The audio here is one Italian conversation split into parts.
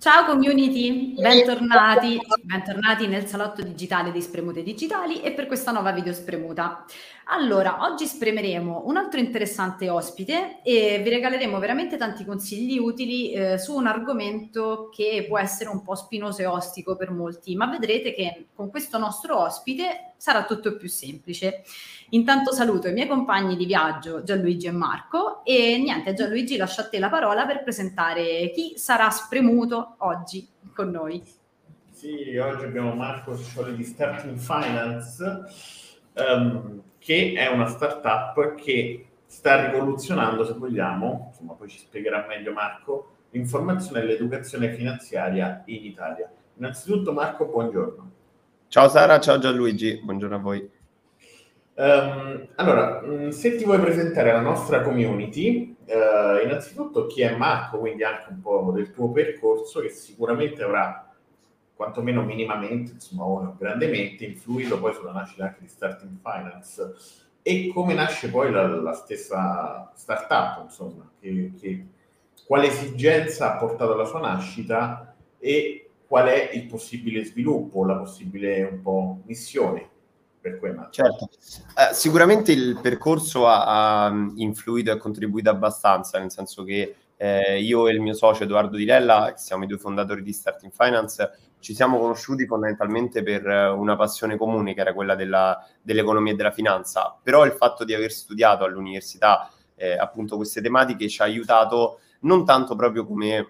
Ciao community, bentornati nel salotto digitale di Spremute Digitali e per questa nuova video spremuta. Allora, oggi spremeremo un altro interessante ospite e vi regaleremo veramente tanti consigli utili su un argomento che può essere un po' spinoso e ostico per molti, ma vedrete che con questo nostro ospite sarà tutto più semplice. Intanto saluto i miei compagni di viaggio Gianluigi e Marco e niente, Gianluigi, lascio a te la parola per presentare chi sarà spremuto oggi con noi. Sì, oggi abbiamo Marco Sole di Starting Finance, che è una startup che sta rivoluzionando, se vogliamo, insomma poi ci spiegherà meglio Marco, l'informazione e l'educazione finanziaria in Italia. Innanzitutto Marco, buongiorno. Ciao Sara, ciao Gianluigi, buongiorno a voi. Allora, se ti vuoi presentare alla nostra community, innanzitutto chi è Marco, quindi anche un po' del tuo percorso, che sicuramente avrà quantomeno minimamente, insomma, o grandemente influito poi sulla nascita anche di Starting Finance e come nasce poi la stessa startup, insomma, che quale esigenza ha portato alla sua nascita e qual è il possibile sviluppo, la possibile un po' missione. Certo, sicuramente il percorso ha influito e contribuito abbastanza, nel senso che io e il mio socio Edoardo Di Lella, che siamo i due fondatori di Starting Finance, ci siamo conosciuti fondamentalmente per una passione comune che era quella dell'economia e della finanza, però il fatto di aver studiato all'università appunto queste tematiche ci ha aiutato non tanto proprio come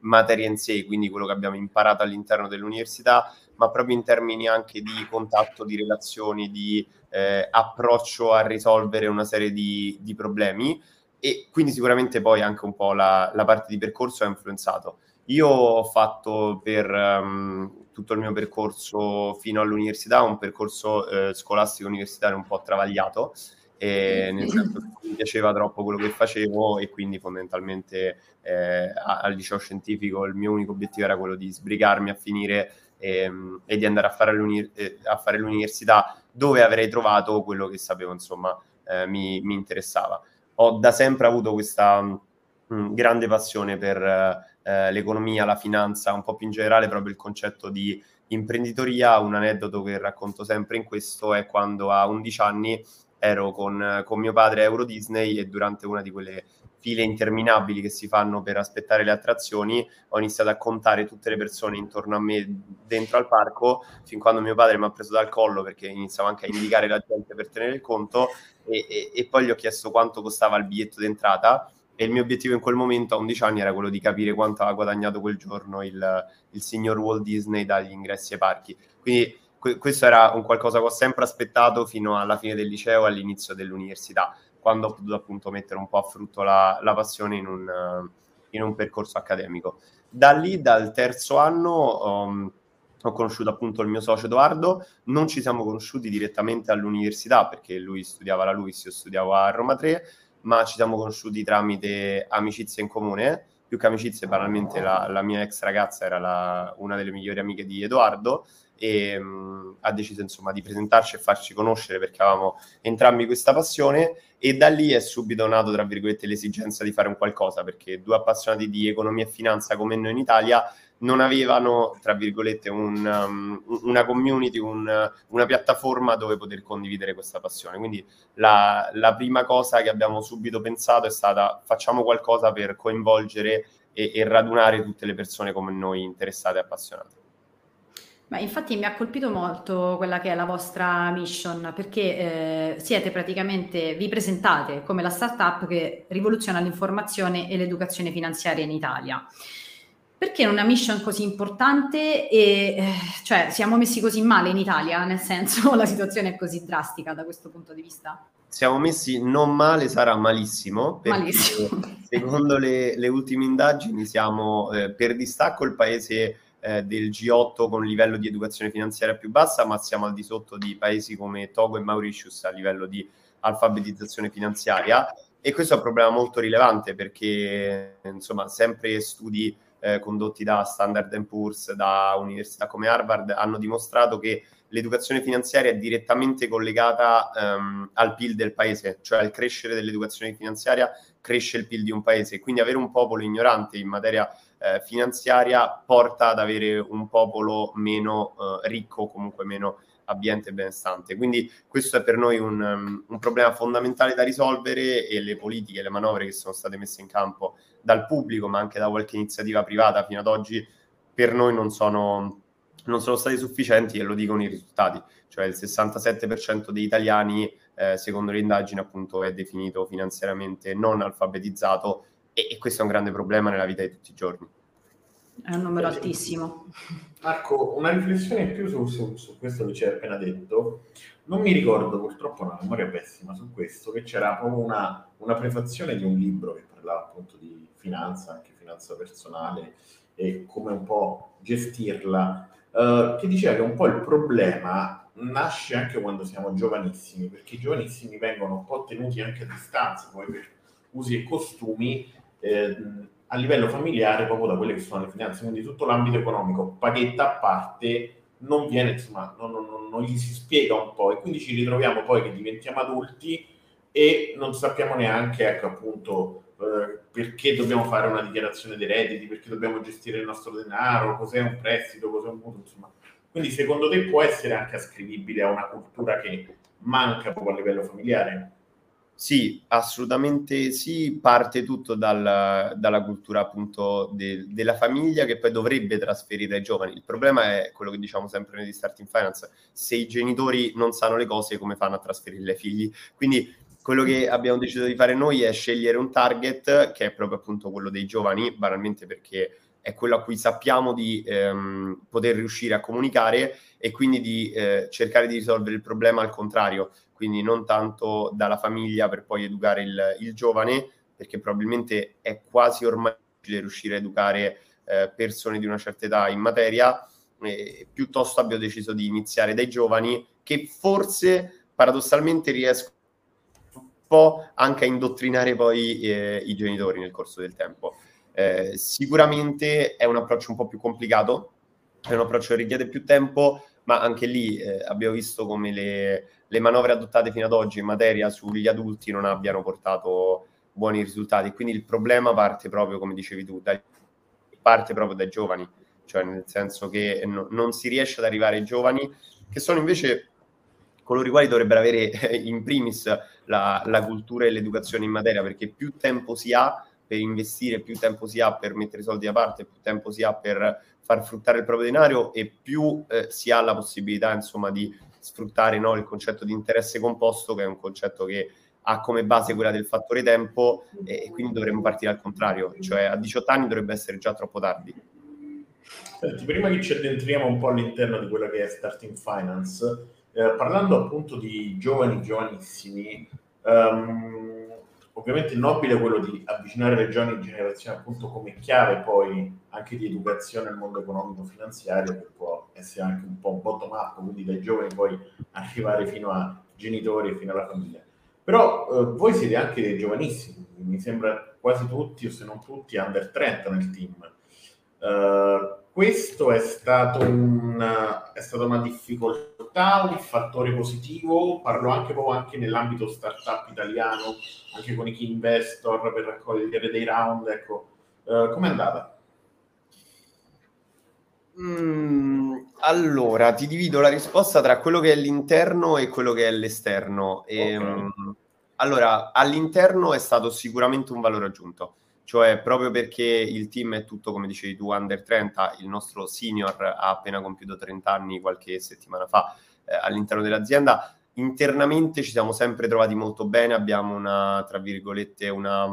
materia in sé, quindi quello che abbiamo imparato all'interno dell'università, ma proprio in termini anche di contatto, di relazioni, di approccio a risolvere una serie di problemi, e quindi sicuramente poi anche un po' la parte di percorso ha influenzato. Io ho fatto per tutto il mio percorso fino all'università un percorso scolastico universitario un po' travagliato, nel senso che mi piaceva troppo quello che facevo e quindi fondamentalmente al liceo scientifico il mio unico obiettivo era quello di sbrigarmi a finire e di andare a fare l'università, dove avrei trovato quello che sapevo, insomma, mi interessava. Ho da sempre avuto questa grande passione per l'economia, la finanza, un po' più in generale proprio il concetto di imprenditoria. Un aneddoto che racconto sempre in questo è quando a 11 anni ero con mio padre a Euro Disney e durante una di quelle file interminabili che si fanno per aspettare le attrazioni ho iniziato a contare tutte le persone intorno a me dentro al parco, fin quando mio padre mi ha preso dal collo perché iniziavo anche a indicare la gente per tenere il conto e poi gli ho chiesto quanto costava il biglietto d'entrata e il mio obiettivo in quel momento a 11 anni era quello di capire quanto aveva guadagnato quel giorno il signor Walt Disney dagli ingressi ai parchi. Quindi questo era un qualcosa che ho sempre aspettato fino alla fine del liceo e all'inizio dell'università, quando ho potuto appunto mettere un po' a frutto la passione in un percorso accademico. Da lì, dal terzo anno, ho conosciuto appunto il mio socio Edoardo. Non ci siamo conosciuti direttamente all'università perché lui studiava alla Luiss, io studiavo a Roma 3, ma ci siamo conosciuti tramite amicizie in comune. Più che amicizie, banalmente la mia ex ragazza era una delle migliori amiche di Edoardo e ha deciso insomma di presentarci e farci conoscere perché avevamo entrambi questa passione, e da lì è subito nato tra virgolette l'esigenza di fare un qualcosa, perché due appassionati di economia e finanza come noi in Italia non avevano tra virgolette una community, una piattaforma dove poter condividere questa passione. Quindi la prima cosa che abbiamo subito pensato è stata: facciamo qualcosa per coinvolgere e radunare tutte le persone come noi interessate e appassionate. Ma infatti mi ha colpito molto quella che è la vostra mission, perché siete praticamente, vi presentate come la startup che rivoluziona l'informazione e l'educazione finanziaria in Italia. Perché una mission così importante cioè siamo messi così male in Italia, nel senso la situazione è così drastica da questo punto di vista? Siamo messi non male, sarà malissimo, perché malissimo. Secondo le ultime indagini siamo per distacco il paese del G8 con il livello di educazione finanziaria più bassa, ma siamo al di sotto di paesi come Togo e Mauritius a livello di alfabetizzazione finanziaria, e questo è un problema molto rilevante perché insomma sempre studi condotti da Standard & Poor's, da università come Harvard, hanno dimostrato che l'educazione finanziaria è direttamente collegata al PIL del paese, cioè al crescere dell'educazione finanziaria cresce il PIL di un paese. Quindi avere un popolo ignorante in materia finanziaria porta ad avere un popolo meno ricco, comunque meno abbiente e benestante. Quindi questo è per noi un problema fondamentale da risolvere, e le politiche e le manovre che sono state messe in campo dal pubblico, ma anche da qualche iniziativa privata fino ad oggi, per noi non sono stati sufficienti, e lo dicono i risultati. Cioè il 67% degli italiani, secondo le indagini appunto, è definito finanziariamente non alfabetizzato, e questo è un grande problema nella vita di tutti i giorni. È un numero altissimo. Marco, una riflessione in più su questo che ci hai appena detto. Non mi ricordo, purtroppo una memoria pessima su questo, che c'era proprio una prefazione di un libro che parlava appunto di finanza, anche finanza personale, e come un po' gestirla, che diceva che un po' il problema nasce anche quando siamo giovanissimi, perché i giovanissimi vengono un po' tenuti anche a distanza, poi per usi e costumi, a livello familiare, proprio da quelle che sono le finanze, quindi tutto l'ambito economico, paghetta a parte, non viene, insomma, non gli si spiega un po', e quindi ci ritroviamo poi che diventiamo adulti e non sappiamo neanche, ecco appunto, perché dobbiamo fare una dichiarazione dei redditi, perché dobbiamo gestire il nostro denaro, cos'è un prestito, cos'è un mutuo, insomma. Quindi secondo te può essere anche ascrivibile a una cultura che manca proprio a livello familiare? Sì, assolutamente sì, parte tutto dalla cultura appunto della famiglia, che poi dovrebbe trasferire ai giovani. Il problema è quello che diciamo sempre noi di Starting Finance: se i genitori non sanno le cose, come fanno a trasferirle ai figli? Quindi quello che abbiamo deciso di fare noi è scegliere un target che è proprio appunto quello dei giovani, banalmente perché è quello a cui sappiamo di poter riuscire a comunicare, e quindi di cercare di risolvere il problema al contrario, quindi non tanto dalla famiglia per poi educare il giovane, perché probabilmente è quasi ormai difficile riuscire a educare persone di una certa età in materia. Piuttosto abbiamo deciso di iniziare dai giovani, che forse paradossalmente riescono un po' anche a indottrinare poi i genitori nel corso del tempo. Sicuramente è un approccio un po' più complicato, è un approccio che richiede più tempo, ma anche lì abbiamo visto come le manovre adottate fino ad oggi in materia sugli adulti non abbiano portato buoni risultati. Quindi il problema parte proprio, come dicevi tu, parte proprio dai giovani, cioè nel senso che non si riesce ad arrivare ai giovani, che sono invece coloro i quali dovrebbero avere in primis la cultura e l'educazione in materia, perché più tempo si ha per investire, più tempo si ha per mettere i soldi da parte, più tempo si ha per far fruttare il proprio denaro, e più si ha la possibilità, insomma, di sfruttare, no, il concetto di interesse composto, che è un concetto che ha come base quella del fattore tempo, e quindi dovremmo partire al contrario, cioè a 18 anni dovrebbe essere già troppo tardi. Senti, prima che ci addentriamo un po' all'interno di quella che è Starting Finance, parlando appunto di giovani giovanissimi, ovviamente nobile quello di avvicinare le giovani generazioni appunto come chiave poi anche di educazione al mondo economico finanziario, che può essere anche un po' bottom up, quindi dai giovani poi arrivare fino a genitori e fino alla famiglia. Però voi siete anche dei giovanissimi, mi sembra quasi tutti o se non tutti under 30 nel team. Questo è stata una difficoltà, un fattore positivo? Parlo anche proprio anche nell'ambito startup italiano, anche con i key investor per raccogliere dei round, ecco. Com'è andata? Allora, ti divido la risposta tra quello che è l'interno e quello che è l'esterno. Okay. Allora, all'interno è stato sicuramente un valore aggiunto. Cioè, proprio perché il team è tutto, come dicevi tu, under 30, il nostro senior ha appena compiuto 30 anni qualche settimana fa all'interno dell'azienda. Internamente ci siamo sempre trovati molto bene, abbiamo una, tra virgolette, una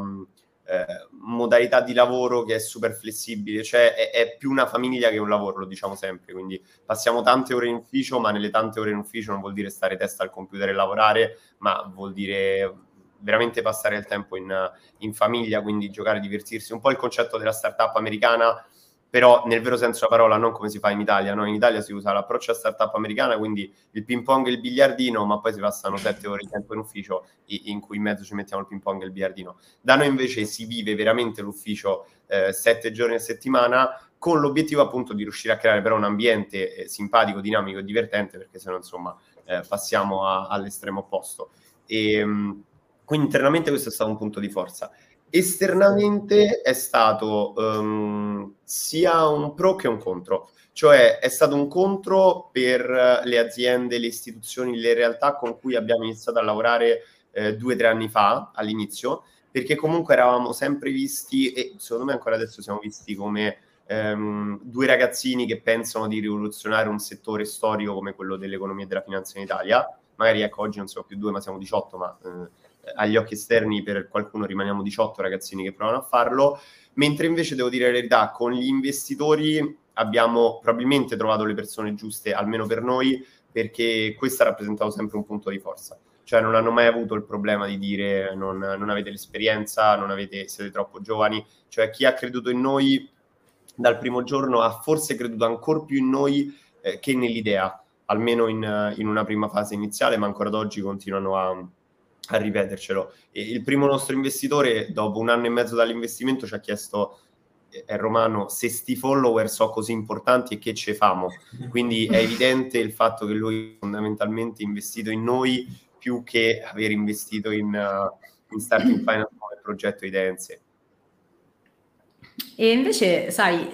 modalità di lavoro che è super flessibile, cioè è più una famiglia che un lavoro, lo diciamo sempre, quindi passiamo tante ore in ufficio, ma nelle tante ore in ufficio non vuol dire stare testa al computer e lavorare, ma vuol dire veramente passare il tempo in famiglia, quindi giocare, divertirsi, un po' il concetto della startup americana, però nel vero senso della parola, non come si fa in Italia, no? In Italia si usa l'approccio a startup americana, quindi il ping pong e il biliardino, ma poi si passano 7 ore di tempo in ufficio in cui in mezzo ci mettiamo il ping pong e il biliardino. Da noi invece si vive veramente l'ufficio 7 giorni a settimana, con l'obiettivo appunto di riuscire a creare però un ambiente simpatico, dinamico e divertente, perché sennò insomma passiamo all'estremo opposto. Quindi internamente questo è stato un punto di forza. Esternamente è stato sia un pro che un contro, cioè è stato un contro per le aziende, le istituzioni, le realtà con cui abbiamo iniziato a lavorare 2 o 3 anni fa all'inizio, perché comunque eravamo sempre visti, e secondo me ancora adesso siamo visti come due ragazzini che pensano di rivoluzionare un settore storico come quello dell'economia e della finanza in Italia. Magari, ecco, oggi non siamo più 2 ma siamo 18, ma agli occhi esterni per qualcuno rimaniamo 18 ragazzini che provano a farlo, mentre invece devo dire la verità, con gli investitori abbiamo probabilmente trovato le persone giuste, almeno per noi, perché questo ha rappresentato sempre un punto di forza. Cioè non hanno mai avuto il problema di dire non avete l'esperienza, siete troppo giovani. Cioè chi ha creduto in noi dal primo giorno ha forse creduto ancora più in noi che nell'idea, almeno in una prima fase iniziale, ma ancora ad oggi continuano a ripetercelo. E il primo nostro investitore, dopo 1 anno e mezzo dall'investimento, ci ha chiesto: è romano, se sti follower sono così importanti e che ce famo? Quindi è evidente il fatto che lui fondamentalmente ha investito in noi più che aver investito in Starting Finance come progetto IDENSE. E invece, sai,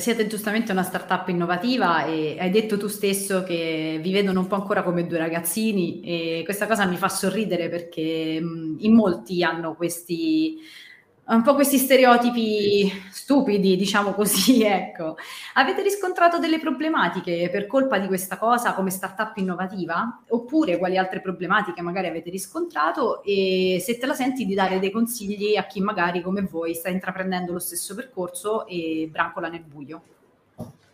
siete giustamente una startup innovativa e hai detto tu stesso che vi vedono un po' ancora come 2 ragazzini, e questa cosa mi fa sorridere perché in molti hanno questi stereotipi stupidi, diciamo così, ecco. Avete riscontrato delle problematiche per colpa di questa cosa come startup innovativa? Oppure quali altre problematiche magari avete riscontrato, e se te la senti di dare dei consigli a chi magari come voi sta intraprendendo lo stesso percorso e brancola nel buio?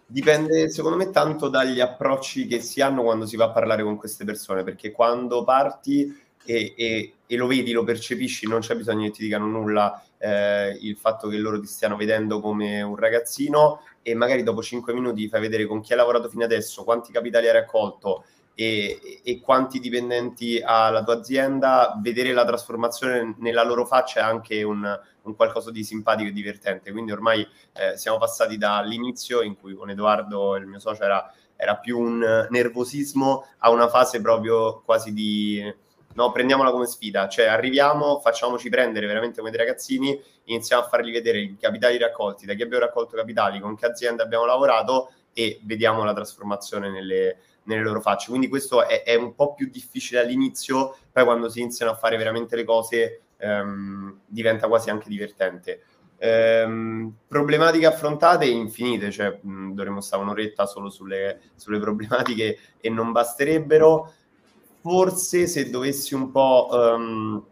Dipende, secondo me, tanto dagli approcci che si hanno quando si va a parlare con queste persone, perché quando parti e lo vedi, lo percepisci, non c'è bisogno che ti dicano nulla, il fatto che loro ti stiano vedendo come un ragazzino, e magari dopo 5 minuti ti fai vedere con chi hai lavorato fino adesso, quanti capitali hai raccolto e quanti dipendenti ha la tua azienda. Vedere la trasformazione nella loro faccia è anche un qualcosa di simpatico e divertente. Quindi ormai siamo passati dall'inizio, in cui con Edoardo, il mio socio, era più un nervosismo, a una fase proprio quasi di... No, prendiamola come sfida, cioè arriviamo, facciamoci prendere veramente come dei ragazzini, iniziamo a fargli vedere i capitali raccolti, da chi abbiamo raccolto capitali, con che azienda abbiamo lavorato, e vediamo la trasformazione nelle loro facce. Quindi questo è un po' più difficile all'inizio, poi quando si iniziano a fare veramente le cose diventa quasi anche divertente. Problematiche affrontate infinite, cioè dovremmo stare un'oretta solo sulle problematiche e non basterebbero. Forse se dovessi un po'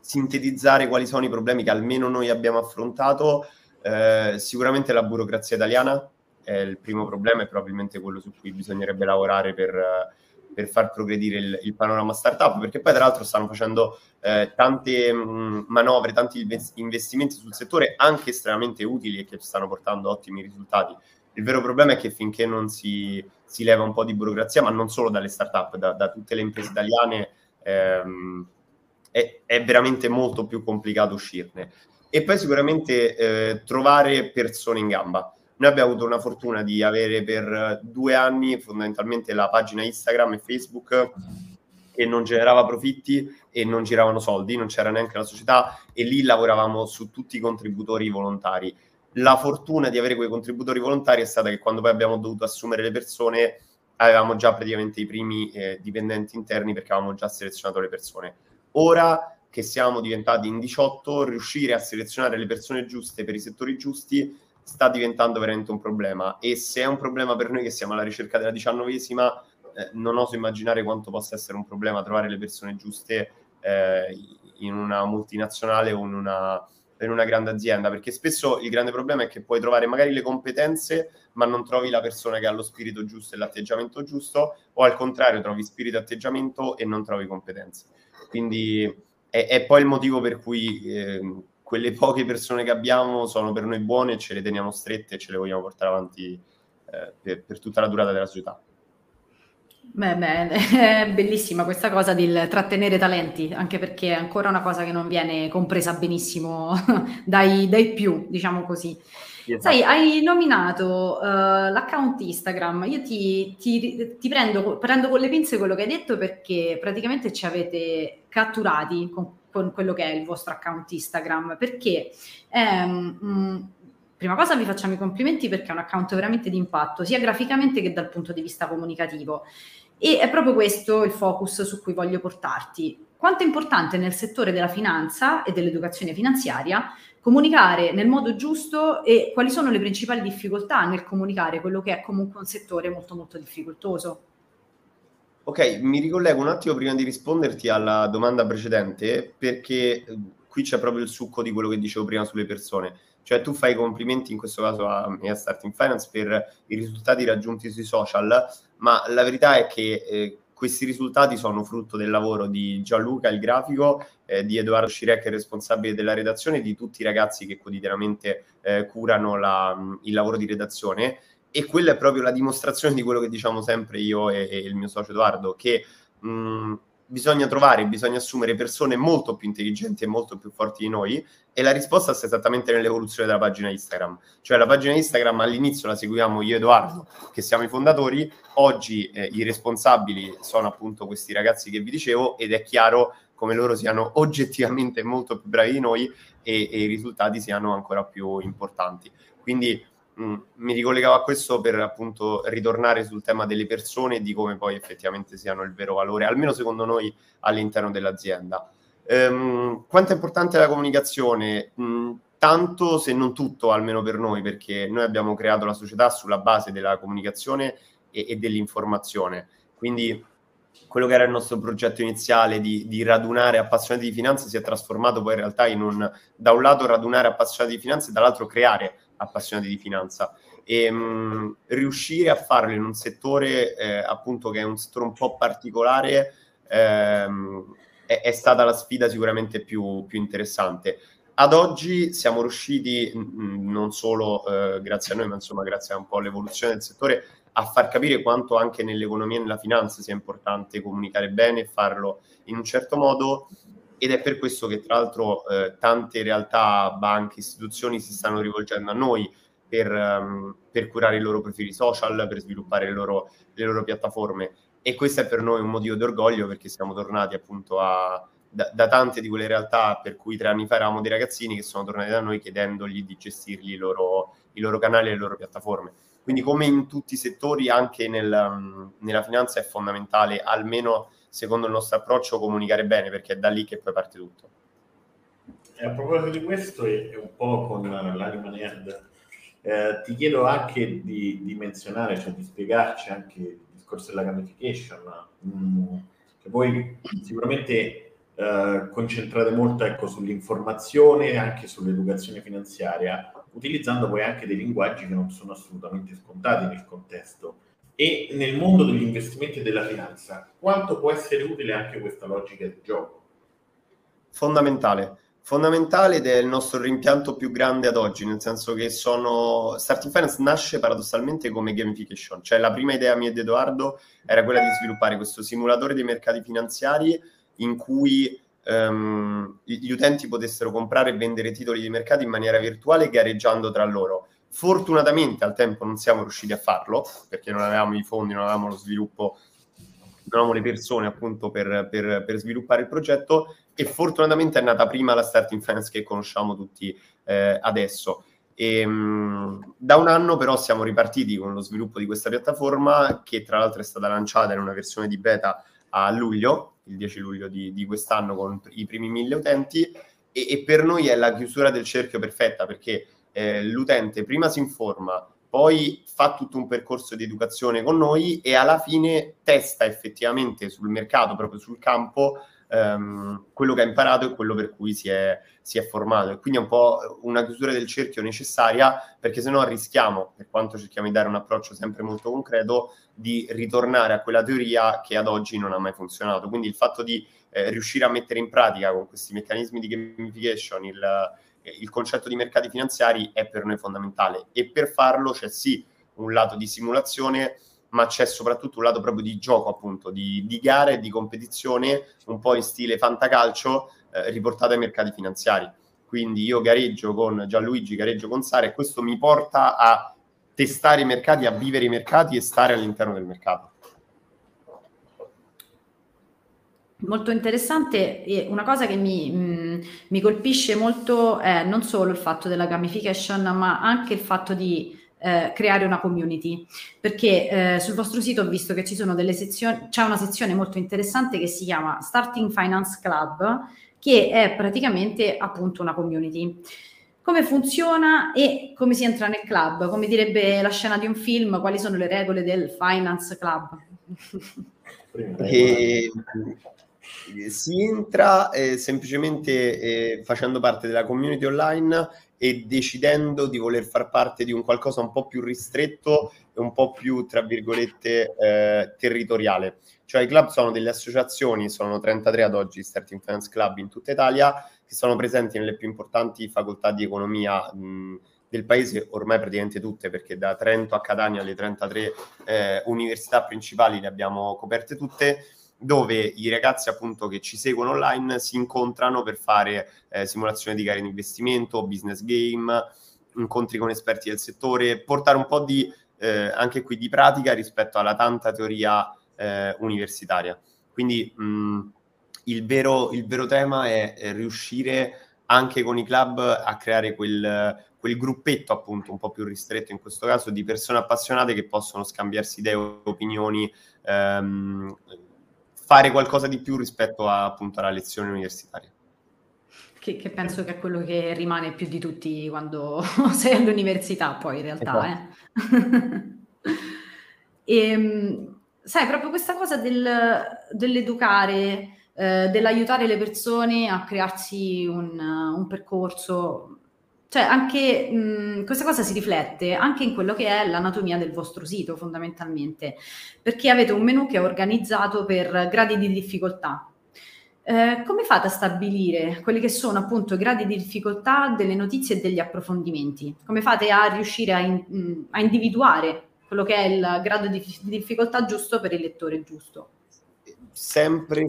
sintetizzare quali sono i problemi che almeno noi abbiamo affrontato, sicuramente la burocrazia italiana è il primo problema, è probabilmente quello su cui bisognerebbe lavorare per far progredire il panorama startup, perché poi tra l'altro stanno facendo tante manovre, tanti investimenti sul settore anche estremamente utili e che stanno portando ottimi risultati. Il vero problema è che finché non si leva un po' di burocrazia, ma non solo dalle start-up, da tutte le imprese italiane, è veramente molto più complicato uscirne. E poi sicuramente trovare persone in gamba. Noi abbiamo avuto una fortuna di avere per 2 anni fondamentalmente la pagina Instagram e Facebook che non generava profitti e non giravano soldi, non c'era neanche la società, e lì lavoravamo su tutti i contributori volontari. La fortuna di avere quei contributori volontari è stata che quando poi abbiamo dovuto assumere le persone avevamo già praticamente i primi dipendenti interni, perché avevamo già selezionato le persone. Ora che siamo diventati in 18, riuscire a selezionare le persone giuste per i settori giusti sta diventando veramente un problema, e se è un problema per noi che siamo alla ricerca della 19ª, non oso immaginare quanto possa essere un problema trovare le persone giuste in una multinazionale o in una grande azienda, perché spesso il grande problema è che puoi trovare magari le competenze ma non trovi la persona che ha lo spirito giusto e l'atteggiamento giusto, o al contrario trovi spirito e atteggiamento e non trovi competenze. Quindi è poi il motivo per cui quelle poche persone che abbiamo sono per noi buone, ce le teniamo strette e ce le vogliamo portare avanti per tutta la durata della società. Beh, è bellissima questa cosa del trattenere talenti, anche perché è ancora una cosa che non viene compresa benissimo dai più, diciamo così. Esatto. Sai, hai nominato l'account Instagram. Io ti prendo con le pinze quello che hai detto, perché praticamente ci avete catturati con con quello che è il vostro account Instagram, perché prima cosa vi facciamo i complimenti perché è un account veramente di impatto, sia graficamente che dal punto di vista comunicativo, e è proprio questo il focus su cui voglio portarti. Quanto è importante nel settore della finanza e dell'educazione finanziaria comunicare nel modo giusto e quali sono le principali difficoltà nel comunicare quello che è comunque un settore molto molto difficoltoso. Ok, mi ricollego un attimo prima di risponderti alla domanda precedente, perché qui c'è proprio il succo di quello che dicevo prima sulle persone. Cioè tu fai complimenti in questo caso a me, a Starting Finance, per i risultati raggiunti sui social, ma la verità è che questi risultati sono frutto del lavoro di Gianluca, il grafico, di Edoardo Scirec, il responsabile della redazione, di tutti i ragazzi che quotidianamente curano il lavoro di redazione. E quella è proprio la dimostrazione di quello che diciamo sempre io e il mio socio Edoardo, che bisogna assumere persone molto più intelligenti e molto più forti di noi, e la risposta sta esattamente nell'evoluzione della pagina Instagram. Cioè la pagina Instagram all'inizio la seguiamo io e Edoardo, che siamo i fondatori, oggi i responsabili sono appunto questi ragazzi che vi dicevo, ed è chiaro come loro siano oggettivamente molto più bravi di noi e i risultati siano ancora più importanti. Quindi mi ricollegavo a questo per appunto ritornare sul tema delle persone e di come poi effettivamente siano il vero valore, almeno secondo noi, all'interno dell'azienda. Quanto è importante la comunicazione? Tanto se non tutto, almeno per noi, perché noi abbiamo creato la società sulla base della comunicazione e dell'informazione. Quindi quello che era il nostro progetto iniziale di radunare appassionati di finanza si è trasformato poi in realtà in da un lato radunare appassionati di finanza e dall'altro creare appassionati di finanza, e riuscire a farlo in un settore appunto che è un settore un po' particolare è stata la sfida sicuramente più interessante. Ad oggi siamo riusciti non solo grazie a noi, ma insomma grazie a un po' all'evoluzione del settore, a far capire quanto anche nell'economia e nella finanza sia importante comunicare bene e farlo in un certo modo. Ed è per questo che tra l'altro tante realtà, banche, istituzioni si stanno rivolgendo a noi per curare i loro profili social, per sviluppare le loro piattaforme, e questo è per noi un motivo d'orgoglio, perché siamo tornati appunto da tante di quelle realtà per cui 3 anni fa eravamo dei ragazzini che sono tornati da noi chiedendogli di gestirgli i loro canali e le loro piattaforme. Quindi come in tutti i settori, anche nella finanza è fondamentale, almeno secondo il nostro approccio, comunicare bene, perché è da lì che poi parte tutto. E a proposito di questo, è un po' con l'anima nerd, ti chiedo anche di menzionare, cioè di spiegarci anche il discorso della gamification, che voi sicuramente concentrate molto, ecco, sull'informazione e anche sull'educazione finanziaria, utilizzando poi anche dei linguaggi che non sono assolutamente scontati nel contesto. E nel mondo degli investimenti e della finanza, quanto può essere utile anche questa logica di gioco? Fondamentale, ed è il nostro rimpianto più grande ad oggi, nel senso che Starting Finance nasce paradossalmente come gamification. Cioè la prima idea mia ed Edoardo era quella di sviluppare questo simulatore dei mercati finanziari in cui gli utenti potessero comprare e vendere titoli di mercato in maniera virtuale, gareggiando tra loro. Fortunatamente al tempo non siamo riusciti a farlo, perché non avevamo i fondi, non avevamo lo sviluppo, non avevamo le persone appunto per sviluppare il progetto, e fortunatamente è nata prima la Starting Finance che conosciamo tutti adesso. Da un anno però siamo ripartiti con lo sviluppo di questa piattaforma, che tra l'altro è stata lanciata in una versione di beta a luglio, il 10 luglio di quest'anno, con i primi 1000 utenti, e per noi è la chiusura del cerchio perfetta, perché l'utente prima si informa, poi fa tutto un percorso di educazione con noi e alla fine testa effettivamente sul mercato, proprio sul campo, quello che ha imparato e quello per cui si è formato. E quindi è un po' una chiusura del cerchio necessaria, perché sennò rischiamo, per quanto cerchiamo di dare un approccio sempre molto concreto, di ritornare a quella teoria che ad oggi non ha mai funzionato. Quindi il fatto di riuscire a mettere in pratica con questi meccanismi di gamification il concetto di mercati finanziari è per noi fondamentale, e per farlo c'è sì un lato di simulazione, ma c'è soprattutto un lato proprio di gioco, appunto di gare, di competizione, un po' in stile fantacalcio riportato ai mercati finanziari. Quindi io gareggio con Gianluigi, gareggio con Sara, e questo mi porta a testare i mercati, a vivere i mercati e stare all'interno del mercato. Molto interessante, e una cosa che mi colpisce molto è non solo il fatto della gamification, ma anche il fatto di creare una community, perché sul vostro sito ho visto che ci sono delle sezioni, c'è una sezione molto interessante che si chiama Starting Finance Club, che è praticamente appunto una community. Come funziona e come si entra nel club? Come direbbe la scena di un film, quali sono le regole del Finance Club? Si entra semplicemente facendo parte della community online e decidendo di voler far parte di un qualcosa un po' più ristretto e un po' più, tra virgolette, territoriale. Cioè i club sono delle associazioni, sono 33 ad oggi Starting Finance Club in tutta Italia, che sono presenti nelle più importanti facoltà di economia del paese, ormai praticamente tutte, perché da Trento a Catania le 33 università principali le abbiamo coperte tutte, dove i ragazzi appunto che ci seguono online si incontrano per fare simulazioni di gare di investimento, business game, incontri con esperti del settore, portare un po' di anche qui di pratica rispetto alla tanta teoria universitaria. Quindi il vero tema è riuscire anche con i club a creare quel gruppetto appunto un po' più ristretto in questo caso di persone appassionate che possono scambiarsi idee, opinioni, fare qualcosa di più rispetto a, appunto alla lezione universitaria. Che penso che è quello che rimane più di tutti quando sei all'università, poi in realtà. E, sai, proprio questa cosa dell'educare, dell'aiutare le persone a crearsi un percorso, cioè anche questa cosa si riflette anche in quello che è l'anatomia del vostro sito fondamentalmente, perché avete un menu che è organizzato per gradi di difficoltà. Come fate a stabilire quelli che sono appunto i gradi di difficoltà delle notizie e degli approfondimenti? Come fate a riuscire a individuare quello che è il grado di difficoltà giusto per il lettore giusto? Sempre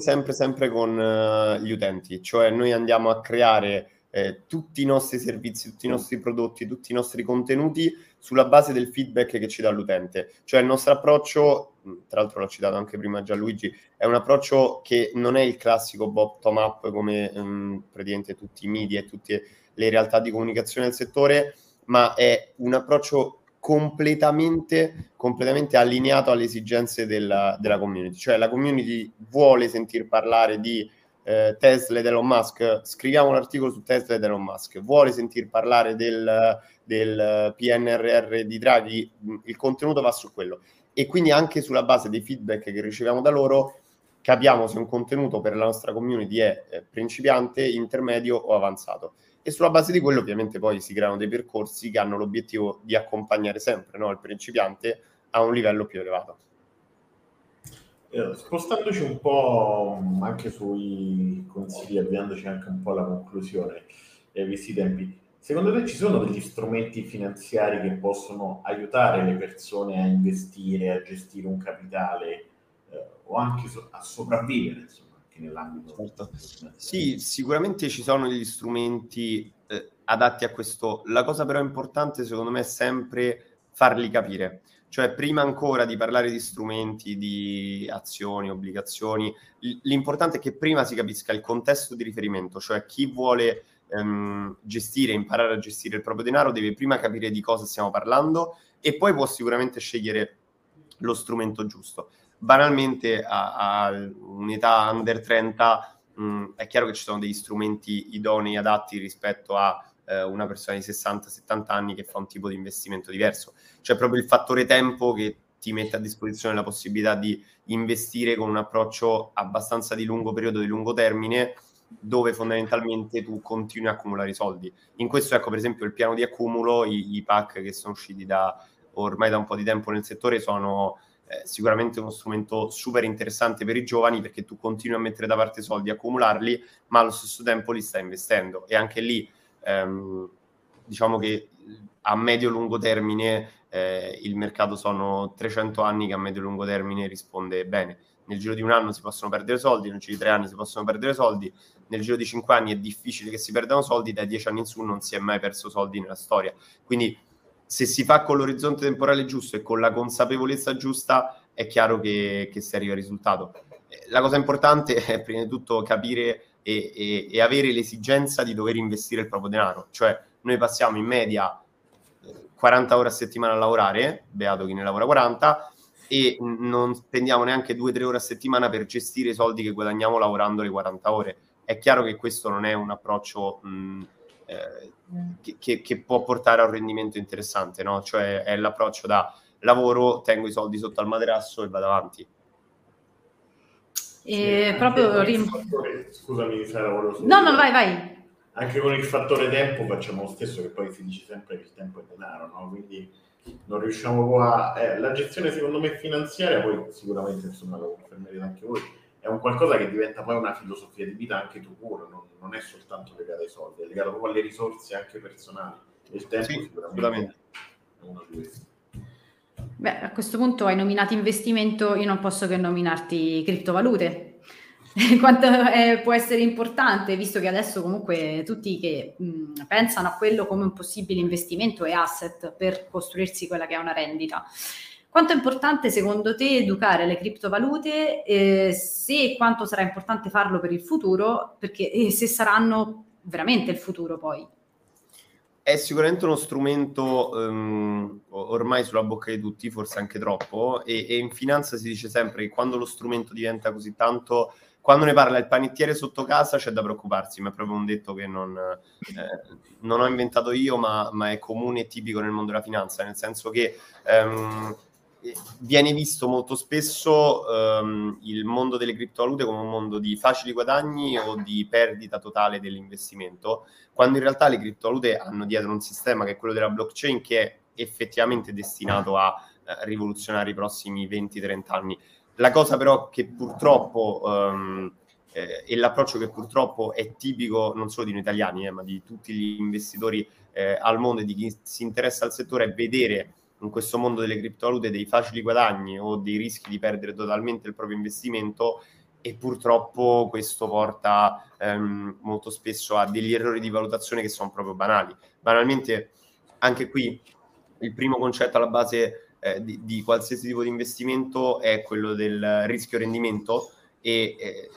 con gli utenti, cioè noi andiamo a creare tutti i nostri servizi, tutti i nostri prodotti, tutti i nostri contenuti sulla base del feedback che ci dà l'utente. Cioè il nostro approccio, tra l'altro l'ho citato anche prima Gianluigi, è un approccio che non è il classico bottom up come praticamente tutti i media e tutte le realtà di comunicazione del settore, ma è un approccio completamente allineato alle esigenze della community. Cioè la community vuole sentir parlare di Tesla ed Elon Musk, scriviamo un articolo su Tesla ed Elon Musk. Vuole sentir parlare del PNRR di Draghi, il contenuto va su quello, e quindi anche sulla base dei feedback che riceviamo da loro capiamo se un contenuto per la nostra community è principiante, intermedio o avanzato, e sulla base di quello ovviamente poi si creano dei percorsi che hanno l'obiettivo di accompagnare sempre, no, il principiante a un livello più elevato. Spostandoci un po' anche sui consigli, avviandoci anche un po' alla conclusione e visti i tempi, secondo te ci sono degli strumenti finanziari che possono aiutare le persone a investire, a gestire un capitale o anche a sopravvivere, insomma, anche nell'ambito? Certo. Sì, sicuramente ci sono degli strumenti adatti a questo. La cosa però importante secondo me è sempre farli capire. Cioè prima ancora di parlare di strumenti, di azioni, obbligazioni, l'importante è che prima si capisca il contesto di riferimento, cioè chi vuole imparare a gestire il proprio denaro deve prima capire di cosa stiamo parlando e poi può sicuramente scegliere lo strumento giusto. Banalmente a un'età under 30 è chiaro che ci sono degli strumenti idonei adatti rispetto a una persona di 60-70 anni che fa un tipo di investimento diverso. Cioè proprio il fattore tempo che ti mette a disposizione la possibilità di investire con un approccio abbastanza di lungo periodo, di lungo termine, dove fondamentalmente tu continui a accumulare i soldi. In questo ecco per esempio il piano di accumulo, i pack che sono usciti ormai da un po' di tempo nel settore sono sicuramente uno strumento super interessante per i giovani, perché tu continui a mettere da parte soldi, accumularli, ma allo stesso tempo li stai investendo, e anche lì diciamo che a medio-lungo termine il mercato sono 300 anni che a medio-lungo termine risponde bene. Nel giro di un anno si possono perdere soldi, nel giro di 3 anni si possono perdere soldi, nel giro di 5 anni è difficile che si perdano soldi, dai 10 anni in su non si è mai perso soldi nella storia. Quindi se si fa con l'orizzonte temporale giusto e con la consapevolezza giusta è chiaro che si arriva al risultato. la cosa importante è prima di tutto capire e avere l'esigenza di dover investire il proprio denaro. Cioè noi passiamo in media 40 ore a settimana a lavorare, beato chi ne lavora 40, e non spendiamo neanche 2-3 ore a settimana per gestire i soldi che guadagniamo lavorando le 40 ore. È chiaro che questo non è un approccio che può portare a un rendimento interessante, no? Cioè è l'approccio da lavoro, tengo i soldi sotto al materasso e vado avanti. E proprio scusami se lavoro solo. No, no, vai. Anche con il fattore tempo facciamo lo stesso, che poi si dice sempre che il tempo è denaro, no? Quindi non riusciamo qua la gestione, secondo me, finanziaria, poi sicuramente, insomma, lo confermerete anche voi, è un qualcosa che diventa poi una filosofia di vita anche tu pure, non è soltanto legata ai soldi, è legata proprio alle risorse anche personali. Il tempo sì, sicuramente è uno di questi. Beh, a questo punto hai nominato investimento, io non posso che nominarti criptovalute. Quanto può essere importante, visto che adesso comunque tutti che pensano a quello come un possibile investimento e asset per costruirsi quella che è una rendita. Quanto è importante secondo te educare le criptovalute, se quanto sarà importante farlo per il futuro, perché se saranno veramente il futuro poi? È sicuramente uno strumento ormai sulla bocca di tutti, forse anche troppo, e in finanza si dice sempre che quando lo strumento diventa così tanto... Quando ne parla il panettiere sotto casa c'è da preoccuparsi, ma è proprio un detto che non ho inventato io, ma è comune e tipico nel mondo della finanza, nel senso che viene visto molto spesso il mondo delle criptovalute come un mondo di facili guadagni o di perdita totale dell'investimento, quando in realtà le criptovalute hanno dietro un sistema che è quello della blockchain, che è effettivamente destinato a rivoluzionare i prossimi 20-30 anni. La cosa però che purtroppo è l'approccio che purtroppo è tipico non solo di noi italiani, ma di tutti gli investitori al mondo e di chi si interessa al settore, è vedere in questo mondo delle criptovalute dei facili guadagni o dei rischi di perdere totalmente il proprio investimento, e purtroppo questo porta molto spesso a degli errori di valutazione che sono proprio banali. Banalmente, anche qui, il primo concetto alla base di qualsiasi tipo di investimento è quello del rischio-rendimento, e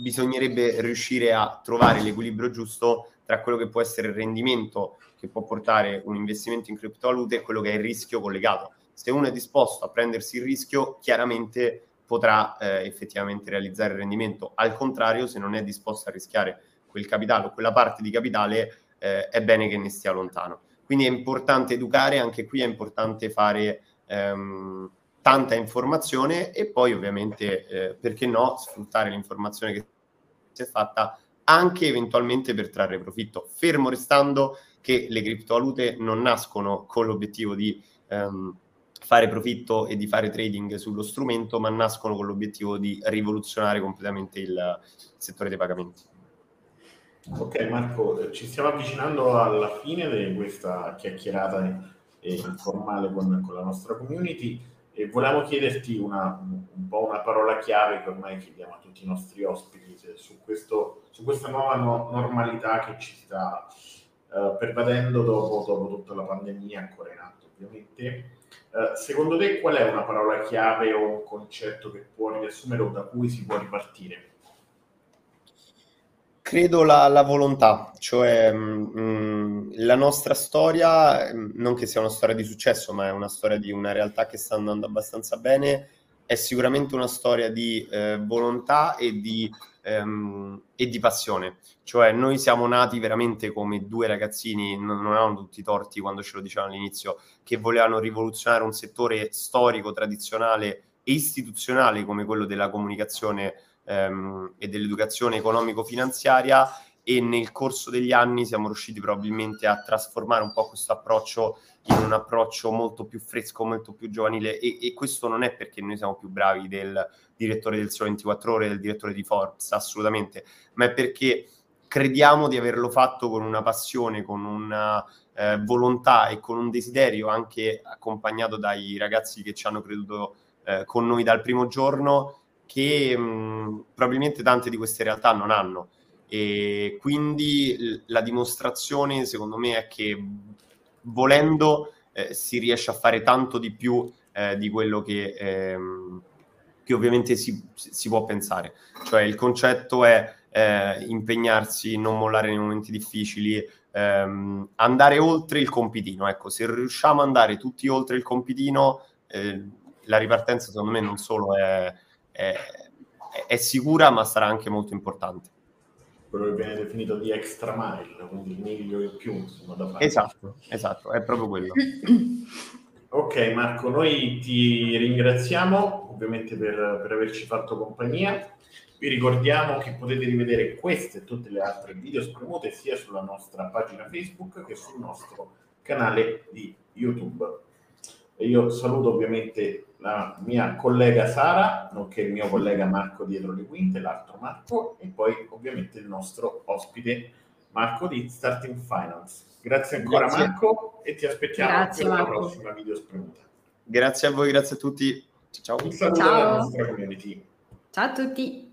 bisognerebbe riuscire a trovare l'equilibrio giusto tra quello che può essere il rendimento che può portare un investimento in criptovalute e quello che è il rischio collegato. Se uno è disposto a prendersi il rischio, chiaramente potrà effettivamente realizzare il rendimento. Al contrario, se non è disposto a rischiare quel capitale o quella parte di capitale, è bene che ne stia lontano. Quindi è importante educare, anche qui è importante fare tanta informazione, e poi ovviamente, perché no, sfruttare l'informazione che si è fatta anche eventualmente per trarre profitto, fermo restando che le criptovalute non nascono con l'obiettivo di fare profitto e di fare trading sullo strumento, ma nascono con l'obiettivo di rivoluzionare completamente il settore dei pagamenti. Ok Marco, ci stiamo avvicinando alla fine di questa chiacchierata informale con la nostra community, e volevamo chiederti un po' una parola chiave che ormai chiediamo a tutti i nostri ospiti su questa nuova normalità che ci sta pervadendo dopo tutta la pandemia, ancora in atto ovviamente. Secondo te qual è una parola chiave o un concetto che può riassumere o da cui si può ripartire? Credo la volontà, cioè la nostra storia, non che sia una storia di successo, ma è una storia di una realtà che sta andando abbastanza bene, è sicuramente una storia di volontà e di passione. Cioè noi siamo nati veramente come due ragazzini, non avevano tutti i torti quando ce lo dicevano all'inizio, che volevano rivoluzionare un settore storico, tradizionale e istituzionale come quello della comunicazione e dell'educazione economico-finanziaria, e nel corso degli anni siamo riusciti probabilmente a trasformare un po' questo approccio in un approccio molto più fresco, molto più giovanile, e questo non è perché noi siamo più bravi del direttore del Sole 24 ore, del direttore di Forbes, assolutamente, ma è perché crediamo di averlo fatto con una passione, con una volontà e con un desiderio, anche accompagnato dai ragazzi che ci hanno creduto con noi dal primo giorno, che probabilmente tante di queste realtà non hanno. E quindi la dimostrazione, secondo me, è che volendo si riesce a fare tanto di più di quello che ovviamente si può pensare. Cioè il concetto è impegnarsi, non mollare nei momenti difficili, andare oltre il compitino. Ecco, se riusciamo ad andare tutti oltre il compitino, la ripartenza secondo me non solo è sicura, ma sarà anche molto importante. Quello che viene definito di extra mile, quindi il miglio in più, insomma, da fare. Esatto, è proprio quello. Ok Marco, noi ti ringraziamo ovviamente per averci fatto compagnia. Vi ricordiamo che potete rivedere queste e tutte le altre video spremute sia sulla nostra pagina Facebook che sul nostro canale di YouTube. E io saluto ovviamente la mia collega Sara, nonché il mio collega Marco dietro le quinte, l'altro Marco, e poi ovviamente il nostro ospite Marco di Starting Finance. Grazie ancora Marco, e ti aspettiamo per la prossima video spremuta. Grazie a voi, grazie a tutti. Ciao. Un saluto alla nostra community. Ciao a tutti.